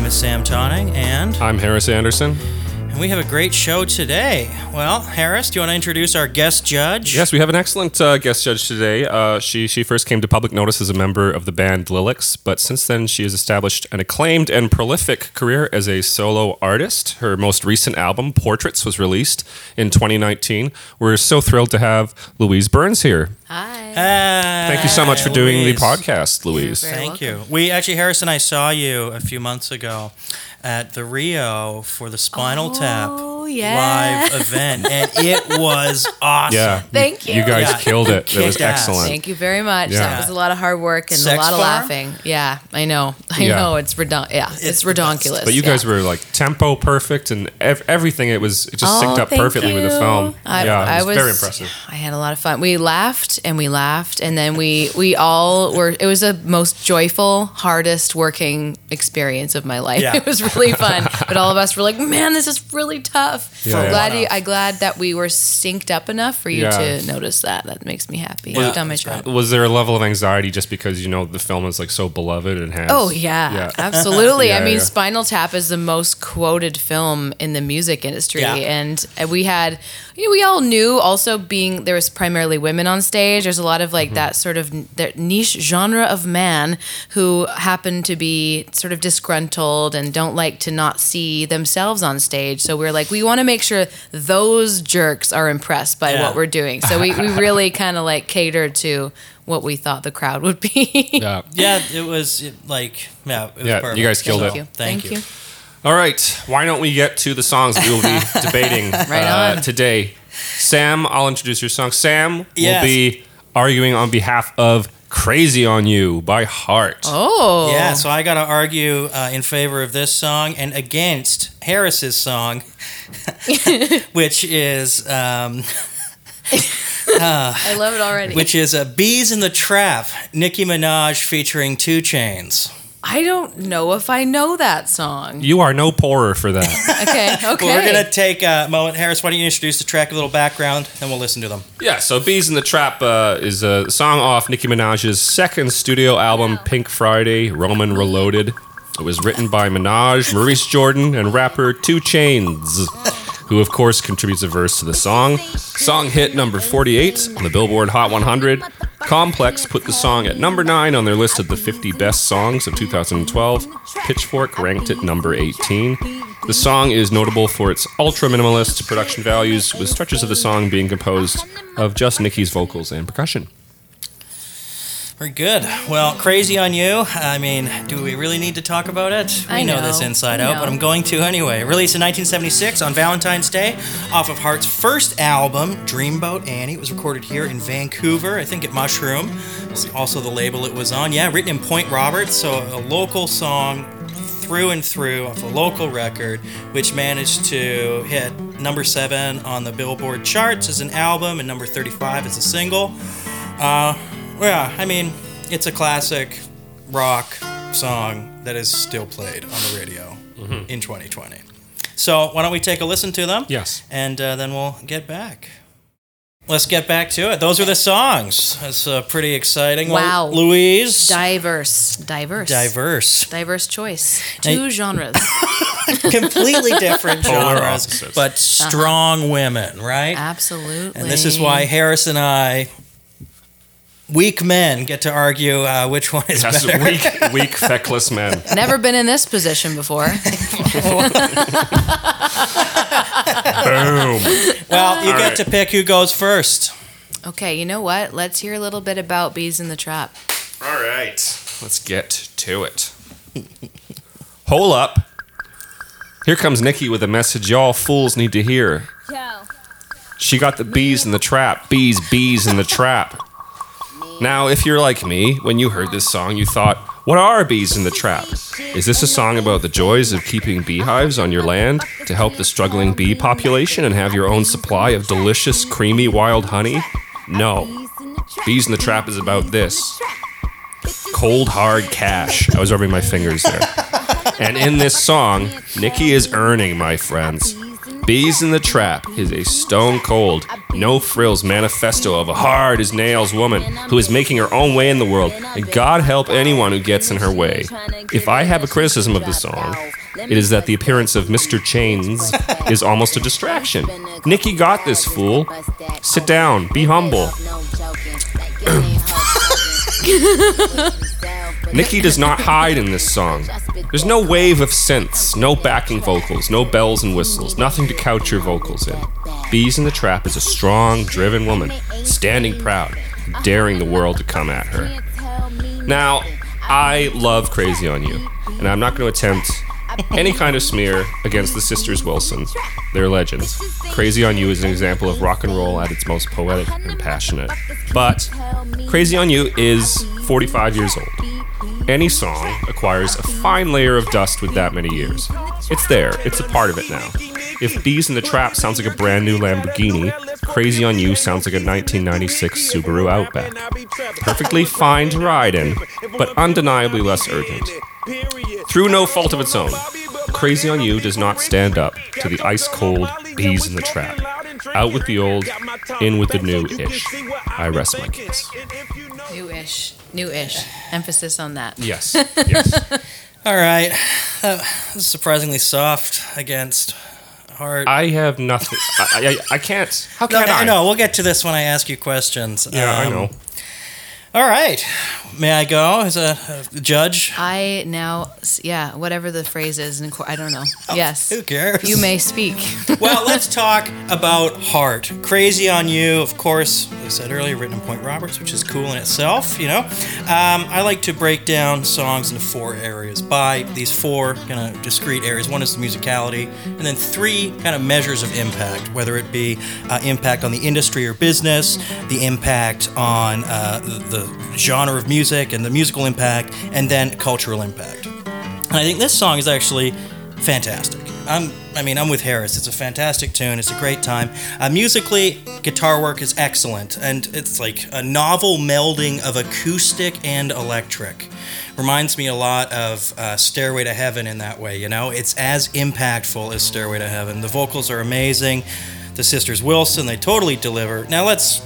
name is Sam Tonning, and... I'm Harris Anderson. And we have a great show today. Well, Harris, do you want to introduce our guest judge? Yes, we have an excellent guest judge today. She first came to public notice as a member of the band Lilix, but since then she has established an acclaimed and prolific career as a solo artist. Her most recent album, Portraits, was released in 2019. We're so thrilled to have Louise Burns here. Hi. Thank you so much for doing the podcast, Louise. Thank you. We actually, Harris and I saw you a few months ago at the Rio for the Spinal Tap live event, and it was awesome. Yeah. Thank you. You guys killed it. It was excellent. Thank you very much. Yeah. That was a lot of hard work and a lot of laughing. Yeah, I know. I know. It's redonkulous. Yeah, it's redonkulous. But you guys were like tempo perfect and everything. It was just synced up perfectly with the film. It was very impressive. I had a lot of fun. We laughed, and then we all were. It was the most joyful, hardest working experience of my life. Yeah. It was really fun, but all of us were like, "Man, this is really tough." Yeah, I'm glad that we were synced up enough for you to notice that. That makes me happy. I've done my job. Was there a level of anxiety just because you know the film is like so beloved and has? Oh yeah. Absolutely. I mean, Spinal Tap is the most quoted film in the music industry, and we had, we all knew also being there was primarily women on stage. There's a lot of like that sort of niche genre of man who happen to be sort of disgruntled and don't like to not see themselves on stage. So we're like, we want to make sure those jerks are impressed by what we're doing. So we really kind of like cater to what we thought the crowd would be. It was perfect. You guys killed it. Thank you. All right, why don't we get to the songs we will be debating today? Sam, I'll introduce your song. Sam will be arguing on behalf of Crazy on You by Heart. Oh. Yeah, so I got to argue in favor of this song and against Harris's song, which is... I love it already. Which is Beez in the Trap, Nicki Minaj featuring 2 Chainz. I don't know if I know that song. You are no poorer for that. Okay. Well, we're going to take a moment. Harris, why don't you introduce the track, a little background, and we'll listen to them. Yeah, so Beez in the Trap is a song off Nicki Minaj's second studio album, Pink Friday: Roman Reloaded. It was written by Minaj, Maurice Jordan, and rapper 2 Chainz, who, of course, contributes a verse to the song. Song hit number 48 on the Billboard Hot 100. Complex put the song at number 9 on their list of the 50 best songs of 2012. Pitchfork ranked it number 18. The song is notable for its ultra-minimalist production values, with stretches of the song being composed of just Nicki's vocals and percussion. Very good. Well, Crazy on You. I mean, do we really need to talk about it? I know this inside out, but I'm going to anyway. Released in 1976 on Valentine's Day off of Heart's first album, Dreamboat Annie. It was recorded here in Vancouver, I think at Mushroom. It's also the label it was on. Yeah, written in Point Roberts, so a local song through and through off a local record, which managed to hit number 7 on the Billboard charts as an album and number 35 as a single. Yeah, I mean, it's a classic rock song that is still played on the radio in 2020. So why don't we take a listen to them? Yes. And then we'll get back. Let's get back to it. Those are the songs. That's pretty exciting. Wow. Louise. Diverse choice. Two genres. Completely different genres, but strong women, right? Absolutely. And this is why Harris and I... Weak men get to argue which one is better. Weak, feckless men. Never been in this position before. Boom. Well, you get to pick who goes first. Okay, you know what? Let's hear a little bit about Beez in the Trap. All right. Let's get to it. Hole up. Here comes Nicki with a message y'all fools need to hear. She got the bees in the trap. Bees in the trap. Now, if you're like me, when you heard this song, you thought, what are bees in the trap? Is this a song about the joys of keeping beehives on your land to help the struggling bee population and have your own supply of delicious, creamy, wild honey? No. Beez in the Trap is about this. Cold, hard cash. I was rubbing my fingers there. And in this song, Nicki is earning, my friends. Beez in the Trap is a stone cold, no-frills manifesto of a hard-as-nails woman who is making her own way in the world, and God help anyone who gets in her way. If I have a criticism of this song, it is that the appearance of Mr. Chainz is almost a distraction. Nicki got this, fool. Sit down. Be humble. Nicki does not hide in this song. There's no wave of synths, no backing vocals, no bells and whistles, nothing to couch your vocals in. Beez in the Trap is a strong, driven woman, standing proud, daring the world to come at her. Now, I love Crazy on You, and I'm not going to attempt any kind of smear against the sisters Wilson. They're legends. Crazy on You is an example of rock and roll at its most poetic and passionate. But Crazy on You is 45 years old. Any song acquires a fine layer of dust with that many years. It's there. It's a part of it now. If Beez in the Trap sounds like a brand new Lamborghini, Crazy on You sounds like a 1996 Subaru Outback. Perfectly fine to ride in, but undeniably less urgent. Through no fault of its own, Crazy on You does not stand up to the ice-cold Beez in the Trap. Out with the old, in with the new-ish. I rest my case. New-ish. New-ish. Emphasis on that. Yes. Yes. All right. Surprisingly soft against Heart. I have nothing. I can't. How can I? No, we'll get to this when I ask you questions. Yeah, I know. All right. May I go as a judge? I now, yeah, whatever the phrase is, I don't know. Oh, yes. Who cares? You may speak. Well, let's talk about Heart. Crazy on You, of course, as I said earlier, written in Point Roberts, which is cool in itself, you know. I like to break down songs into four areas by these four kind of discrete areas. One is the musicality, and then three kind of measures of impact, whether it be impact on the industry or business, the impact on the genre of music, and the musical impact, and then cultural impact. And I think this song is actually fantastic. I'm with Harris. It's a fantastic tune. It's a great time. Musically, guitar work is excellent, and it's like a novel melding of acoustic and electric. Reminds me a lot of Stairway to Heaven in that way, you know? It's as impactful as Stairway to Heaven. The vocals are amazing. The sisters Wilson, they totally deliver. Now let's...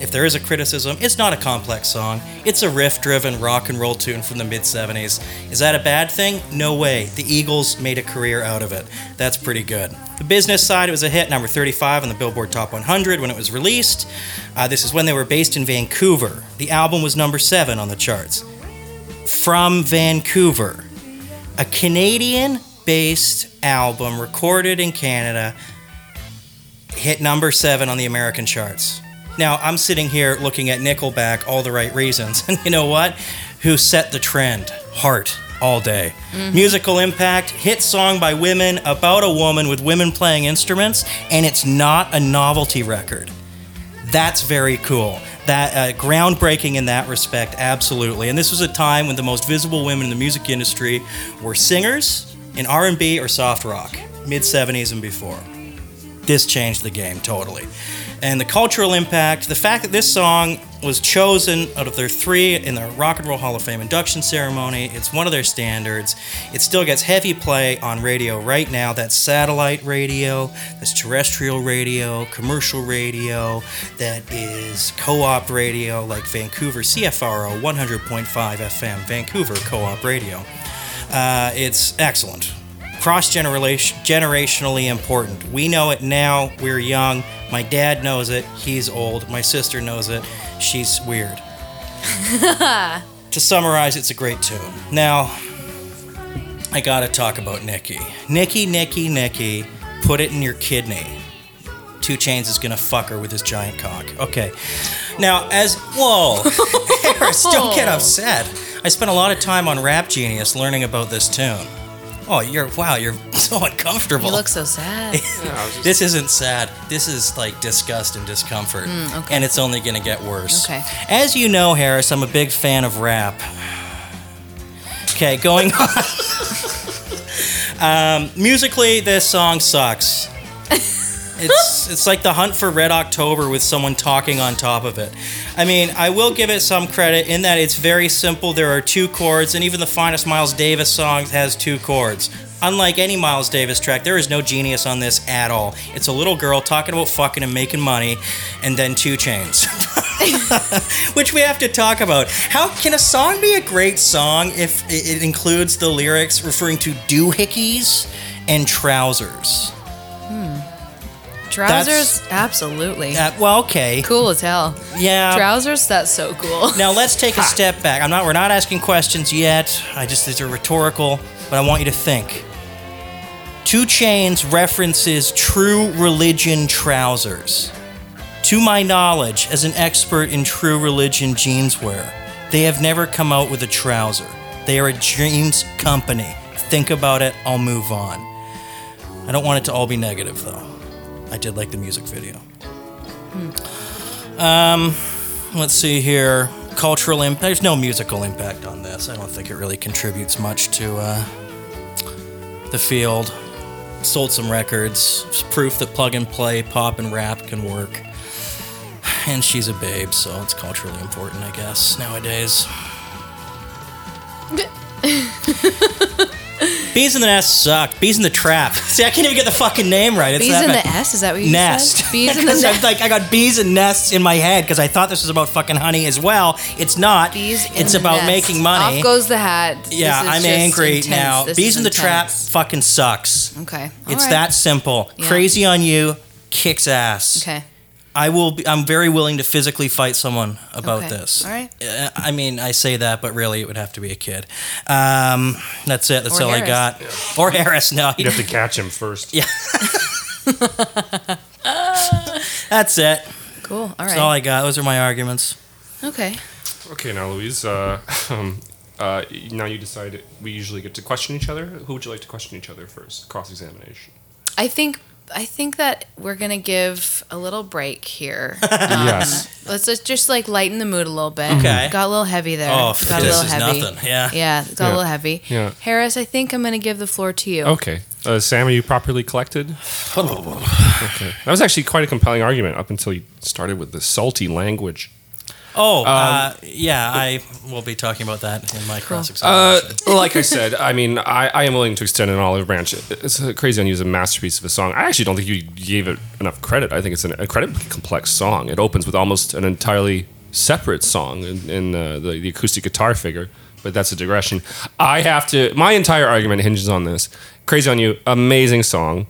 If there is a criticism, it's not a complex song. It's a riff-driven rock and roll tune from the mid-70s. Is that a bad thing? No way. The Eagles made a career out of it. That's pretty good. The business side, it was a hit, number 35 on the Billboard Top 100 when it was released. This is when they were based in Vancouver. The album was number 7 on the charts. From Vancouver. A Canadian-based album recorded in Canada hit number 7 on the American charts. Now, I'm sitting here looking at Nickelback, All the Right Reasons, and you know what? Who set the trend? Heart, all day. Mm-hmm. Musical impact, hit song by women, about a woman with women playing instruments, and it's not a novelty record. That's very cool. That groundbreaking in that respect, absolutely. And this was a time when the most visible women in the music industry were singers in R&B or soft rock, mid-70s and before. This changed the game totally. And the cultural impact, the fact that this song was chosen out of their 3 in the Rock and Roll Hall of Fame induction ceremony, it's one of their standards. It still gets heavy play on radio right now. That's satellite radio, that's terrestrial radio, commercial radio, that is co-op radio like Vancouver CFRO 100.5 FM, Vancouver co-op radio. It's excellent. Cross-generationally important. We know it now. We're young. My dad knows it. He's old. My sister knows it. She's weird. To summarize, it's a great tune. Now, I gotta talk about Nicki. Nicki. Put it in your kidney. 2 Chainz is gonna fuck her with his giant cock. Okay. Now, whoa. Harris, don't get upset. I spent a lot of time on Rap Genius learning about this tune. Oh, you're so uncomfortable. You look so sad. This isn't sad. This is like disgust and discomfort. Okay. And it's only going to get worse. Okay. As you know, Harris, I'm a big fan of rap. Okay, going on. Musically, this song sucks. It's like The Hunt for Red October with someone talking on top of it. I mean, I will give it some credit in that it's very simple. There are 2 chords, and even the finest Miles Davis song has 2 chords. Unlike any Miles Davis track, there is no genius on this at all. It's a little girl talking about fucking and making money, and then 2 Chainz. Which we have to talk about. How can a song be a great song if it includes the lyrics referring to doohickeys and trousers? Trousers? That's, absolutely. Well, okay. Cool as hell. Yeah. Trousers? That's so cool. Now, let's take a step back. We're not asking questions yet. These are rhetorical, but I want you to think. 2 Chainz references True Religion trousers. To my knowledge, as an expert in True Religion jeans wear, they have never come out with a trouser. They are a jeans company. Think about it. I'll move on. I don't want it to all be negative, though. I did like the music video. Let's see here. Cultural impact. There's no musical impact on this. I don't think it really contributes much to the field. Sold some records. It's proof that plug and play, pop and rap can work. And she's a babe, so it's culturally important, I guess, nowadays. Bees in the Nest sucked. Beez in the Trap. See, I can't even get the fucking name right. Beez in the S? Is that what you said? Beez in the Nest. I got bees and nests in my head because I thought this was about fucking honey as well. It's not. Beez in the It's about making money. Off goes the hat. Yeah, I'm angry now. Beez in the Trap fucking sucks. Okay. It's that simple. Yeah. Crazy on You kicks ass. Okay. I'm very willing to physically fight someone about this. All right. I say that, but really it would have to be a kid. That's it. That's all Harris. I got. Yeah. Or Harris. No, you'd have to catch him first. Yeah. That's it. Cool. All right. That's all I got. Those are my arguments. Okay. Okay. Now, Louise. Now you decide. We usually get to question each other. Who would you like to question each other first? Cross-examination. I think that we're going to give a little break here. Yes. Let's just lighten the mood a little bit. Okay. Got a little heavy there. Oh, got a little heavy. Nothing. Yeah. Yeah, got a little heavy. Yeah. Harris, I think I'm going to give the floor to you. Okay. Sam, are you properly collected? Oh. Okay. That was actually quite a compelling argument up until you started with the salty language. Oh, I will be talking about that in my cross-examination. Like I said, I am willing to extend an olive branch. It's Crazy on You is a masterpiece of a song. I actually don't think you gave it enough credit. I think it's an incredibly complex song. It opens with almost an entirely separate song in the acoustic guitar figure, but that's a digression. My entire argument hinges on this. Crazy on You, amazing song.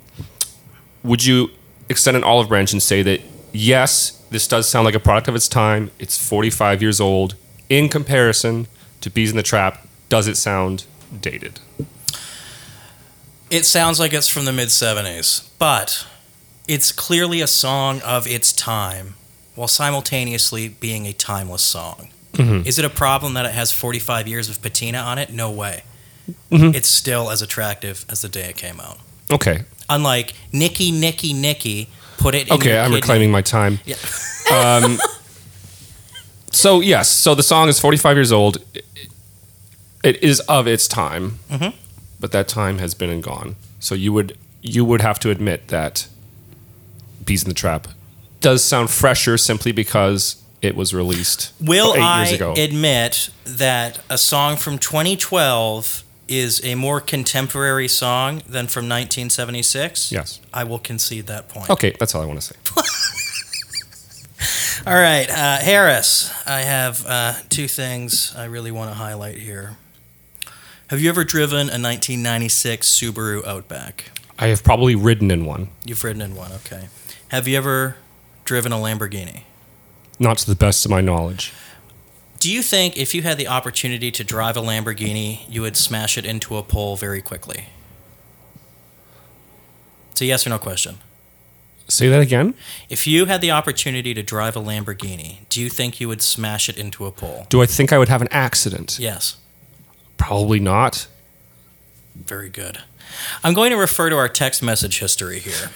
Would you extend an olive branch and say that, yes, this does sound like a product of its time. It's 45 years old. In comparison to Beez in the Trap, does it sound dated? It sounds like it's from the mid-70s, but it's clearly a song of its time while simultaneously being a timeless song. Mm-hmm. Is it a problem that it has 45 years of patina on it? No way. Mm-hmm. It's still as attractive as the day it came out. Okay. Unlike Nicki... Put it in okay, I'm reclaiming my time. Yeah. So the song is 45 years old. It is of its time, mm-hmm. but that time has been and gone. So you would have to admit that Beez in the Trap does sound fresher simply because it was released 8 years ago. Will I admit that a song from 2012 is a more contemporary song than from 1976? Yes. I will concede that point. Okay, that's all I want to say. All right, Harris, I have two things I really want to highlight here. Have you ever driven a 1996 Subaru Outback? I have probably ridden in one. You've ridden in one, okay. Have you ever driven a Lamborghini? Not to the best of my knowledge. Do you think if you had the opportunity to drive a Lamborghini, you would smash it into a pole very quickly? It's a yes or no question. Say that again? If you had the opportunity to drive a Lamborghini, do you think you would smash it into a pole? Do I think I would have an accident? Yes. Probably not. Very good. I'm going to refer to our text message history here.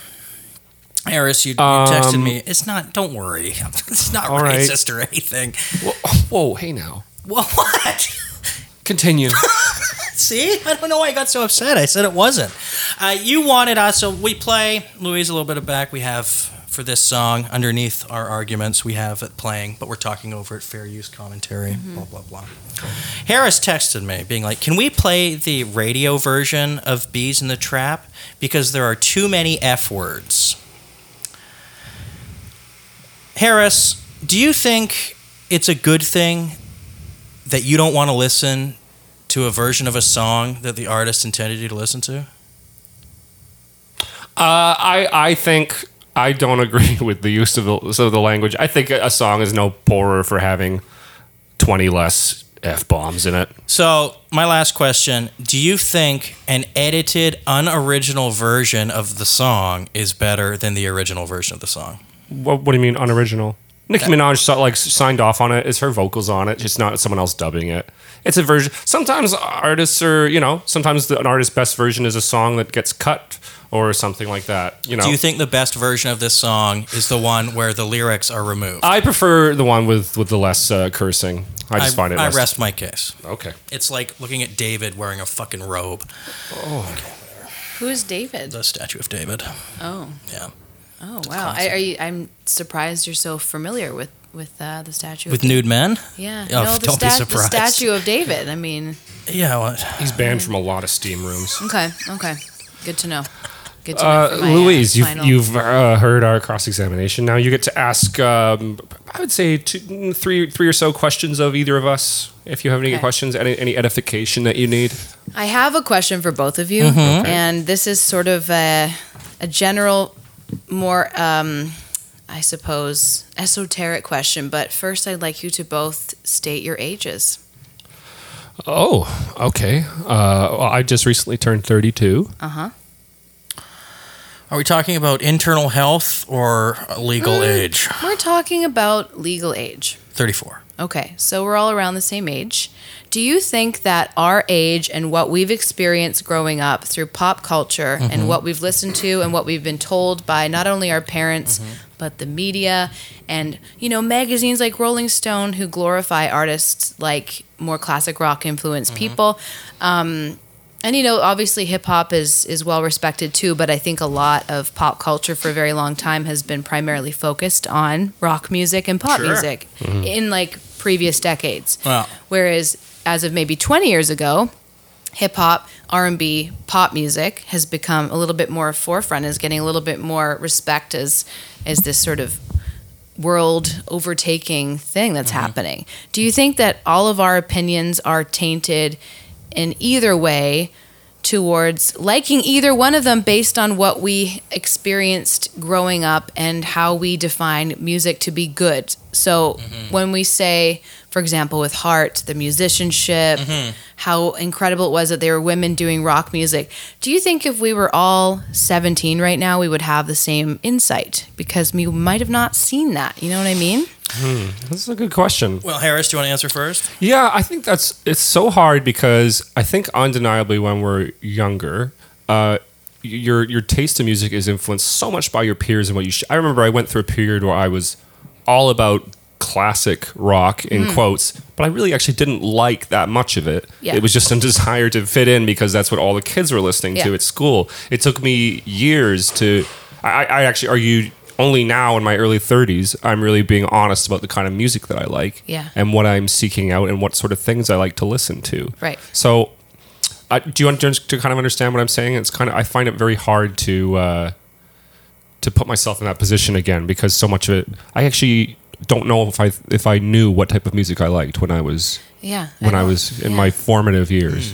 Harris, you texted me. It's not. Don't worry. It's not racist or anything. Whoa! Hey now. Well, what? Continue. See, I don't know why I got so upset. I said it wasn't. You wanted us. So we play Louise a little bit of back. We have for this song, underneath our arguments, we have it playing, but we're talking over it, fair use commentary, blah, blah, blah. Harris texted me, being like, can we play the radio version of Beez in the Trap? Because there are too many F words. Harris, do you think it's a good thing that you don't want to listen to a version of a song that the artist intended you to listen to? I think I don't agree with the use of the language. I think a song is no poorer for having 20 less F-bombs in it. So my last question, do you think an edited, unoriginal version of the song is better than the original version of the song? What do you mean unoriginal? Nicki Minaj signed off on it. It's her vocals on it. It's not someone else dubbing it. It's a version. Sometimes artists are, you know, sometimes an artist's best version is a song that gets cut or something like that, you know. Do you think the best version of this song is the one where the lyrics are removed? I prefer the one with the less cursing. I just find it less. I rest my case. Okay. It's like looking at David wearing a fucking robe. Oh. Okay. Who is David? The statue of David. Oh. Yeah. Oh, wow. I'm surprised you're so familiar with the statue. With nude men? Yeah. Oh, no, don't be surprised. The statue of David. I mean. Yeah. Well, he's banned from a lot of steam rooms. Okay. Good to know. Good to know. Louise, you've heard our cross-examination. Now you get to ask, I would say, three or so questions of either of us. If you have any questions, any edification that you need. I have a question for both of you. Mm-hmm. Okay. And this is sort of a general, more, I suppose, esoteric question, but first I'd like you to both state your ages. Oh, okay. Well, I just recently turned 32. Uh-huh. Are we talking about internal health or legal age? We're talking about legal age. 34. Okay, so we're all around the same age. Do you think that our age and what we've experienced growing up through pop culture and what we've listened to and what we've been told by not only our parents, but the media and, you know, magazines like Rolling Stone who glorify artists like more classic rock influenced people. And, you know, obviously hip hop is well respected too, but I think a lot of pop culture for a very long time has been primarily focused on rock music and pop music in like previous decades. Wow. Whereas as of maybe 20 years ago, hip hop, R&B, pop music has become a little bit more forefront, is getting a little bit more respect as this sort of world overtaking thing that's happening. Do you think that all of our opinions are tainted in either way towards liking either one of them based on what we experienced growing up and how we define music to be good? So when we say, for example, with Heart, the musicianship, how incredible it was that there were women doing rock music. Do you think if we were all 17 right now, we would have the same insight? Because we might have not seen that. You know what I mean? This is a good question. Well, Harris, do you want to answer first? Yeah, I think it's so hard because I think undeniably when we're younger, your taste in music is influenced so much by your peers and what you I remember I went through a period where I was all about classic rock in quotes, but I really actually didn't like that much of it. Yeah. It was just a desire to fit in because that's what all the kids were listening to at school. It took me years to... I actually argued only now in my early 30s, I'm really being honest about the kind of music that I like and what I'm seeking out and what sort of things I like to listen to. Right. So do you want to kind of understand what I'm saying? It's kind of... I find it very hard to put myself in that position again because so much of it... I actually... don't know if I knew what type of music I liked when I was in my formative years.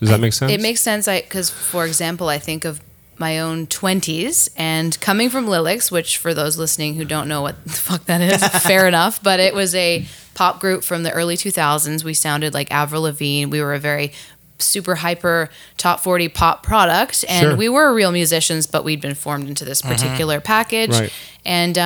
Does that make sense? It makes sense because, for example, I think of my own 20s and coming from Lilix, which for those listening who don't know what the fuck that is, fair enough, but it was a pop group from the early 2000s. We sounded like Avril Lavigne. We were a very super hyper top 40 pop product and we were real musicians, but we'd been formed into this particular package. Right. And...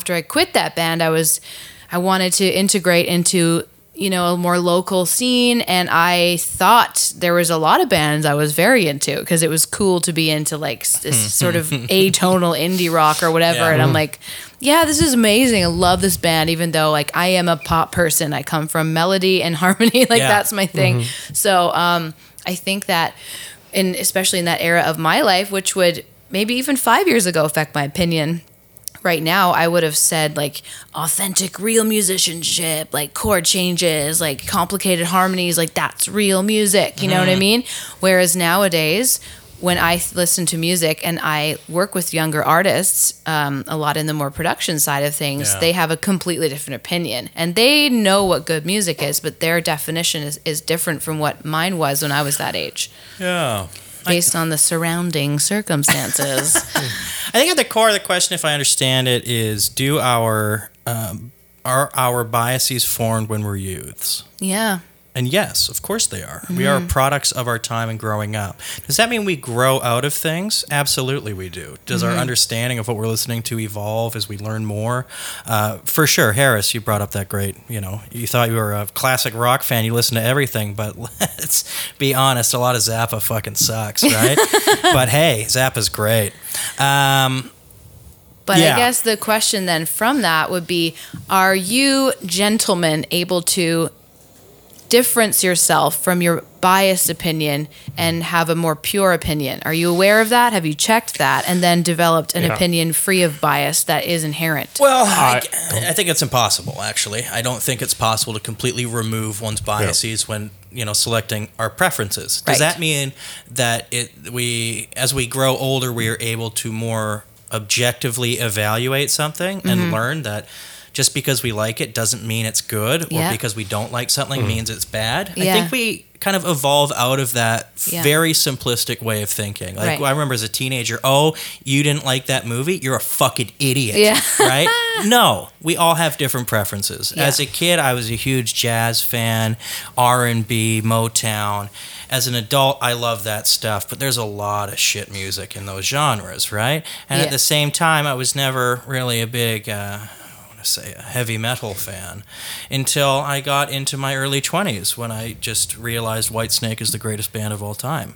after I quit that band, I wanted to integrate into, you know, a more local scene. And I thought there was a lot of bands I was very into because it was cool to be into like this sort of atonal indie rock or whatever. Yeah. And I'm like, yeah, this is amazing. I love this band, even though like I am a pop person. I come from melody and harmony. Like that's my thing. So I think that, and especially in that era of my life, which would maybe even 5 years ago affect my opinion. Right now, I would have said, like, authentic, real musicianship, like, chord changes, like, complicated harmonies, like, that's real music, you know what I mean? Whereas nowadays, when I listen to music and I work with younger artists, a lot in the more production side of things, they have a completely different opinion. And they know what good music is, but their definition is different from what mine was when I was that age. Yeah. Based on the surrounding circumstances. I think at the core of the question, if I understand it, is do our biases formed when we're youths? Yeah. And yes, of course they are. Mm-hmm. We are products of our time and growing up. Does that mean we grow out of things? Absolutely we do. Does our understanding of what we're listening to evolve as we learn more? For sure. Harris, you brought up that great, you know, you thought you were a classic rock fan. You listen to everything, but let's be honest, a lot of Zappa fucking sucks, right? But hey, Zappa's great. But I guess the question then from that would be, are you gentlemen able to difference yourself from your biased opinion and have a more pure opinion? Are you aware of that? Have you checked that and then developed an opinion free of bias that is inherent? Well, I think it's impossible, actually. I don't think it's possible to completely remove one's biases when, you know, selecting our preferences. Does that mean that we, as we grow older, we are able to more objectively evaluate something and learn that just because we like it doesn't mean it's good, or because we don't like something means it's bad? I think we kind of evolve out of that very simplistic way of thinking. Like, I remember as a teenager, oh, you didn't like that movie? You're a fucking idiot, right? No, we all have different preferences. Yeah. As a kid, I was a huge jazz fan, R&B, Motown. As an adult, I love that stuff, but there's a lot of shit music in those genres, right? And at the same time, I was never really a big... say a heavy metal fan until I got into my early 20s when I just realized Whitesnake is the greatest band of all time.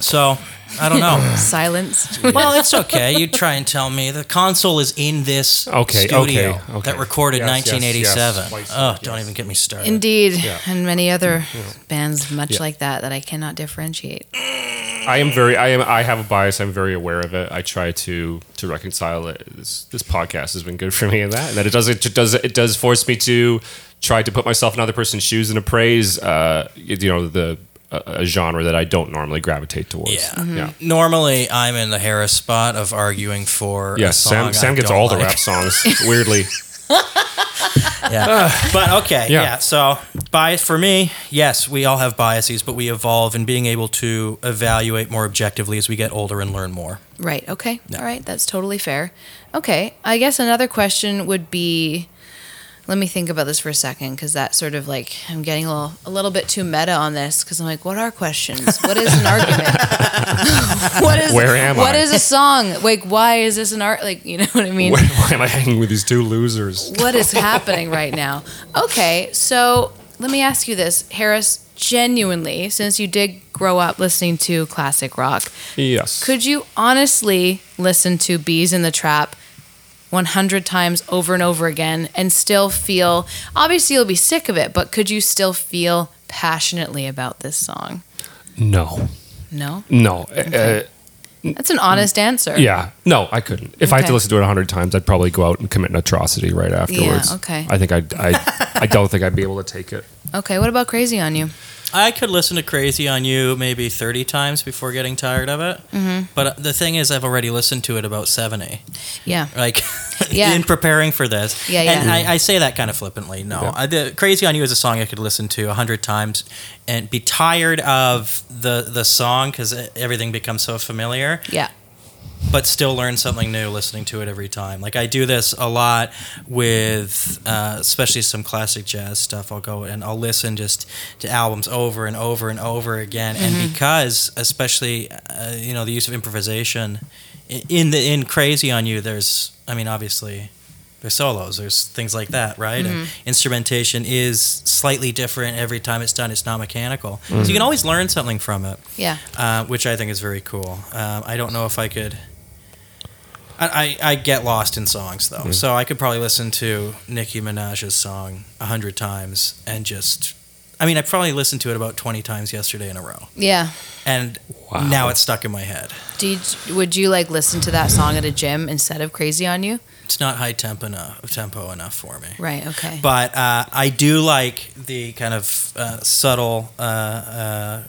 So, I don't know. Silence. Well, it's okay. You try and tell me. The console is in this studio that recorded 1987. Yes. Don't even get me started. Indeed. Yeah. And many other bands much like that I cannot differentiate. I have a bias. I'm very aware of it. I try to reconcile it. This podcast has been good for me in that. And that it does force me to try to put myself in other person's shoes and appraise a genre that I don't normally gravitate towards. Yeah. Mm-hmm. Yeah. Normally, I'm in the Harris spot of arguing for a song. Sam gets all the rap songs, weirdly. But okay. Yeah. So, bias for me, yes, we all have biases, but we evolve in being able to evaluate more objectively as we get older and learn more. Right. Okay. Yeah. All right. That's totally fair. Okay. I guess another question would be, let me think about this for a second, because that sort of like, I'm getting a little bit too meta on this, because I'm like, what are questions? What is an argument? Where am I? What is a song? Like, why is this an art? Like, you know what I mean? Why am I hanging with these two losers? What is happening right now? Okay, so let me ask you this, Harris, genuinely, since you did grow up listening to classic rock, yes, could you honestly listen to Beez in the Trap 100 times over and over again and still feel, obviously you'll be sick of it, but could you still feel passionately about this song? No. Okay. That's an honest answer. Yeah. No, I couldn't. If I had to listen to it 100 times, I'd probably go out and commit an atrocity right afterwards. Yeah, okay. I think I don't think I'd be able to take it. Okay, what about Crazy on You? I could listen to Crazy on You maybe 30 times before getting tired of it. Mm-hmm. But the thing is, I've already listened to it about 70. Yeah. Like, in preparing for this. Yeah, yeah. And I say that kind of flippantly. No. Yeah. Crazy on You is a song I could listen to 100 times and be tired of the song because everything becomes so familiar. Yeah. But still learn something new listening to it every time. Like, I do this a lot with especially some classic jazz stuff. I'll go and I'll listen just to albums over and over and over again. Mm-hmm. And because, especially, the use of improvisation in Crazy on You, there's, I mean, obviously, there's solos, there's things like that, right? Mm-hmm. And instrumentation is slightly different every time it's done. It's not mechanical. Mm-hmm. So you can always learn something from it, which I think is very cool. I don't know if I could... I get lost in songs, though. Mm-hmm. So I could probably listen to Nicki Minaj's song 100 times and just... I mean, I probably listened to it about 20 times yesterday in a row. Yeah. And now it's stuck in my head. Would you like listen to that song at a gym instead of Crazy on You? It's not high tempo enough for me. Right, okay. But I do like the kind of subtle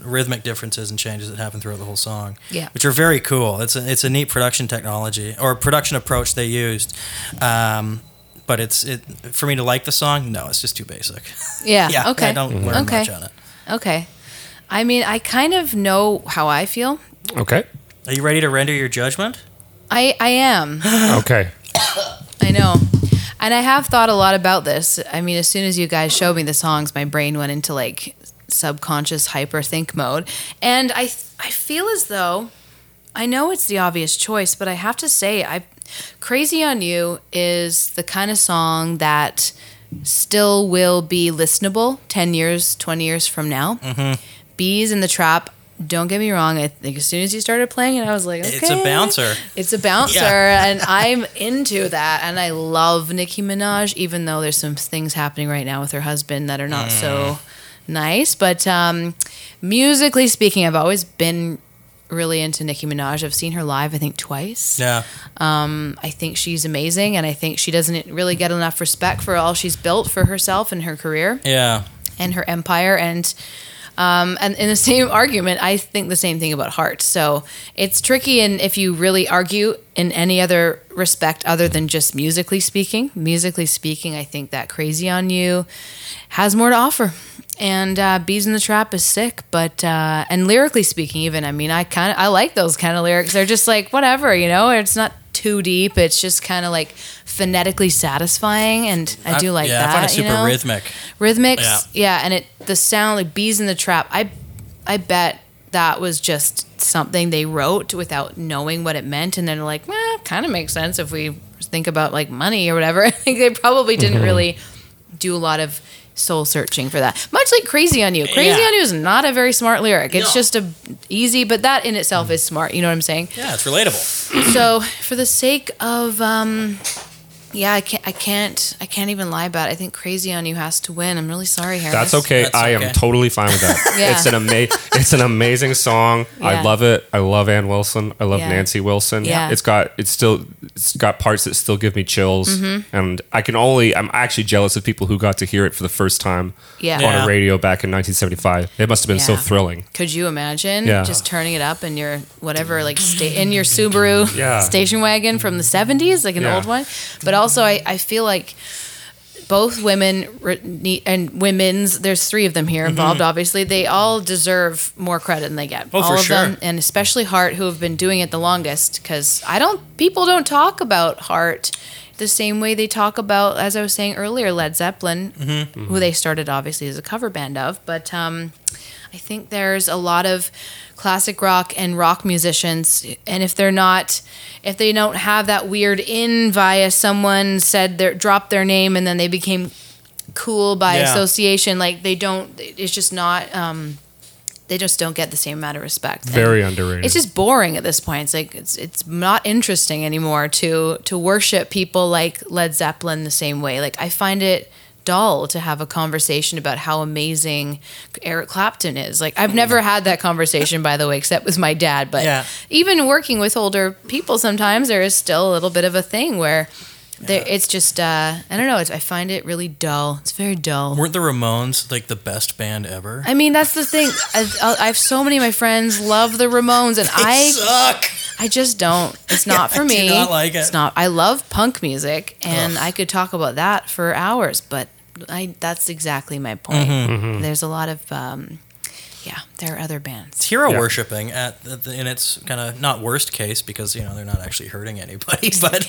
rhythmic differences and changes that happen throughout the whole song, which are very cool. It's a neat production technology or production approach they used. But for me to like the song, no, it's just too basic. Yeah, yeah, okay. I don't learn much on it. Okay. I mean, I kind of know how I feel. Okay. Are you ready to render your judgment? I am. Okay. I know. And I have thought a lot about this. I mean, as soon as you guys showed me the songs, my brain went into like subconscious hyperthink mode. And I feel as though, I know it's the obvious choice, but I have to say, Crazy on You is the kind of song that still will be listenable 10 years, 20 years from now. Mm-hmm. Beez in the Trap. Don't get me wrong. I think as soon as you started playing it, I was like, okay. It's a bouncer. It's a bouncer. Yeah. And I'm into that. And I love Nicki Minaj, even though there's some things happening right now with her husband that are not so nice. But musically speaking, I've always been really into Nicki Minaj. I've seen her live, I think, twice. Yeah. I think she's amazing. And I think she doesn't really get enough respect for all she's built for herself and her career. Yeah. And her empire. And in the same argument, I think the same thing about Heart. So it's tricky, and if you really argue in any other respect other than just musically speaking, I think that Crazy on You has more to offer. And Beez in the Trap is sick, but and lyrically speaking, even, I mean, I like those kind of lyrics. They're just like whatever, you know. It's not too deep. It's just kind of like phonetically satisfying, and I do like that. Yeah, I find it super rhythmic. Rhythmics, yeah, and the sound like Beez in the Trap. I bet that was just something they wrote without knowing what it meant, and then like, kind of makes sense if we think about like money or whatever. I think they probably didn't really do a lot of soul searching for that. Much like Crazy on You. Crazy on You is not a very smart lyric. It's just easy, but that in itself is smart. You know what I'm saying? Yeah, it's relatable. So for the sake of, I can't even lie about it. I think Crazy on You has to win. I'm really sorry, Harris. That's okay. I am totally fine with that. Yeah. It's an amazing song. Yeah. I love it. I love Ann Wilson. I love Nancy Wilson. Yeah. It's got parts that still give me chills. Mm-hmm. And I'm actually jealous of people who got to hear it for the first time on a radio back in 1975. It must have been so thrilling. Could you imagine just turning it up in your whatever, like in your Subaru station wagon from the 70s, like an old one? But also, I feel like both women, there's three of them here involved, obviously, they all deserve more credit than they get. Oh, all of them, and especially Heart, who have been doing it the longest, because people don't talk about Heart the same way they talk about, as I was saying earlier, Led Zeppelin, who they started, obviously, as a cover band of. But I think there's a lot of classic rock and rock musicians, and if they don't have that weird in via someone said dropped their name and then they became cool by association, like it's just not, they just don't get the same amount of respect. Very underrated. It's just boring at this point. It's like, it's not interesting anymore to worship people like Led Zeppelin the same way. Like, I find it dull to have a conversation about how amazing Eric Clapton is. Like, I've never had that conversation, by the way, except with my dad. But even working with older people, sometimes there is still a little bit of a thing where it's just, I don't know, I find it really dull. It's very dull. Weren't the Ramones like the best band ever? I mean, that's the thing. I have so many of my friends love the Ramones, and I suck. I just don't. It's not for me. I do not like it. It's not. I love punk music, and I could talk about that for hours, but that's exactly my point. Mm-hmm. There's a lot of, there are other bands. It's hero worshipping in its kind of not worst case, because they're not actually hurting anybody. But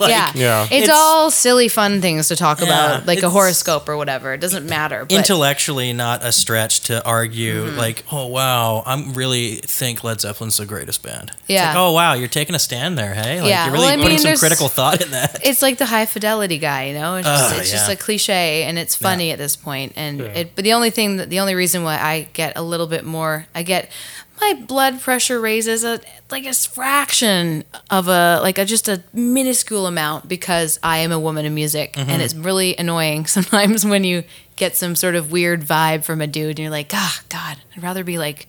it's all silly, fun things to talk about, like a horoscope or whatever. It doesn't matter. But intellectually, not a stretch to argue like, oh wow, I really think Led Zeppelin's the greatest band. Yeah. It's like, oh wow, you're taking a stand there, hey? Like, you're really putting some critical thought in that. It's like the high fidelity guy, you know. It's just a cliche, and it's funny at this point. And but the only reason why I get a little bit more, my blood pressure raises like a fraction of a, like a, just a minuscule amount, because I am a woman in music, mm-hmm. and it's really annoying sometimes when you get some sort of weird vibe from a dude and you're like, ah, oh, God, I'd rather be like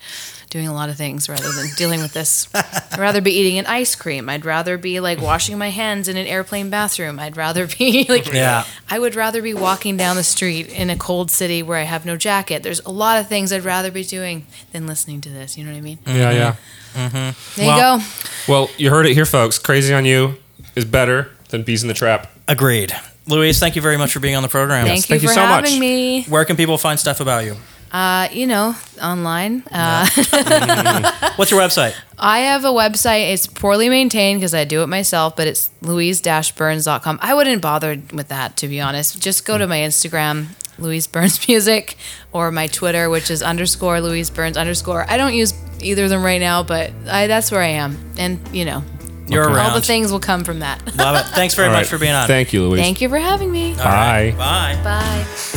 doing a lot of things rather than dealing with this. I'd rather be eating an ice cream. I'd rather be like washing my hands in an airplane bathroom. I'd rather be like, yeah. I would rather be walking down the street in a cold city where I have no jacket. There's a lot of things I'd rather be doing than listening to this. You know what I mean? Yeah, yeah. Mm-hmm. There you go. Well, you heard it here, folks. Crazy on You is better than Beez in the Trap. Agreed. Louise, thank you very much for being on the program. Thank you so much for having me. Where can people find stuff about you? Online. What's your website? I have a website. It's poorly maintained because I do it myself, but it's louise-burns.com. I wouldn't bother with that, to be honest. Just go to my Instagram, Louise Burns Music, or my Twitter, which is _Louise Burns_. I don't use either of them right now, but that's where I am. And, you know. You're okay. All the things will come from that. Love it. Thanks very much for being on. Thank you, Louise. Thank you for having me. All right. Bye. Bye.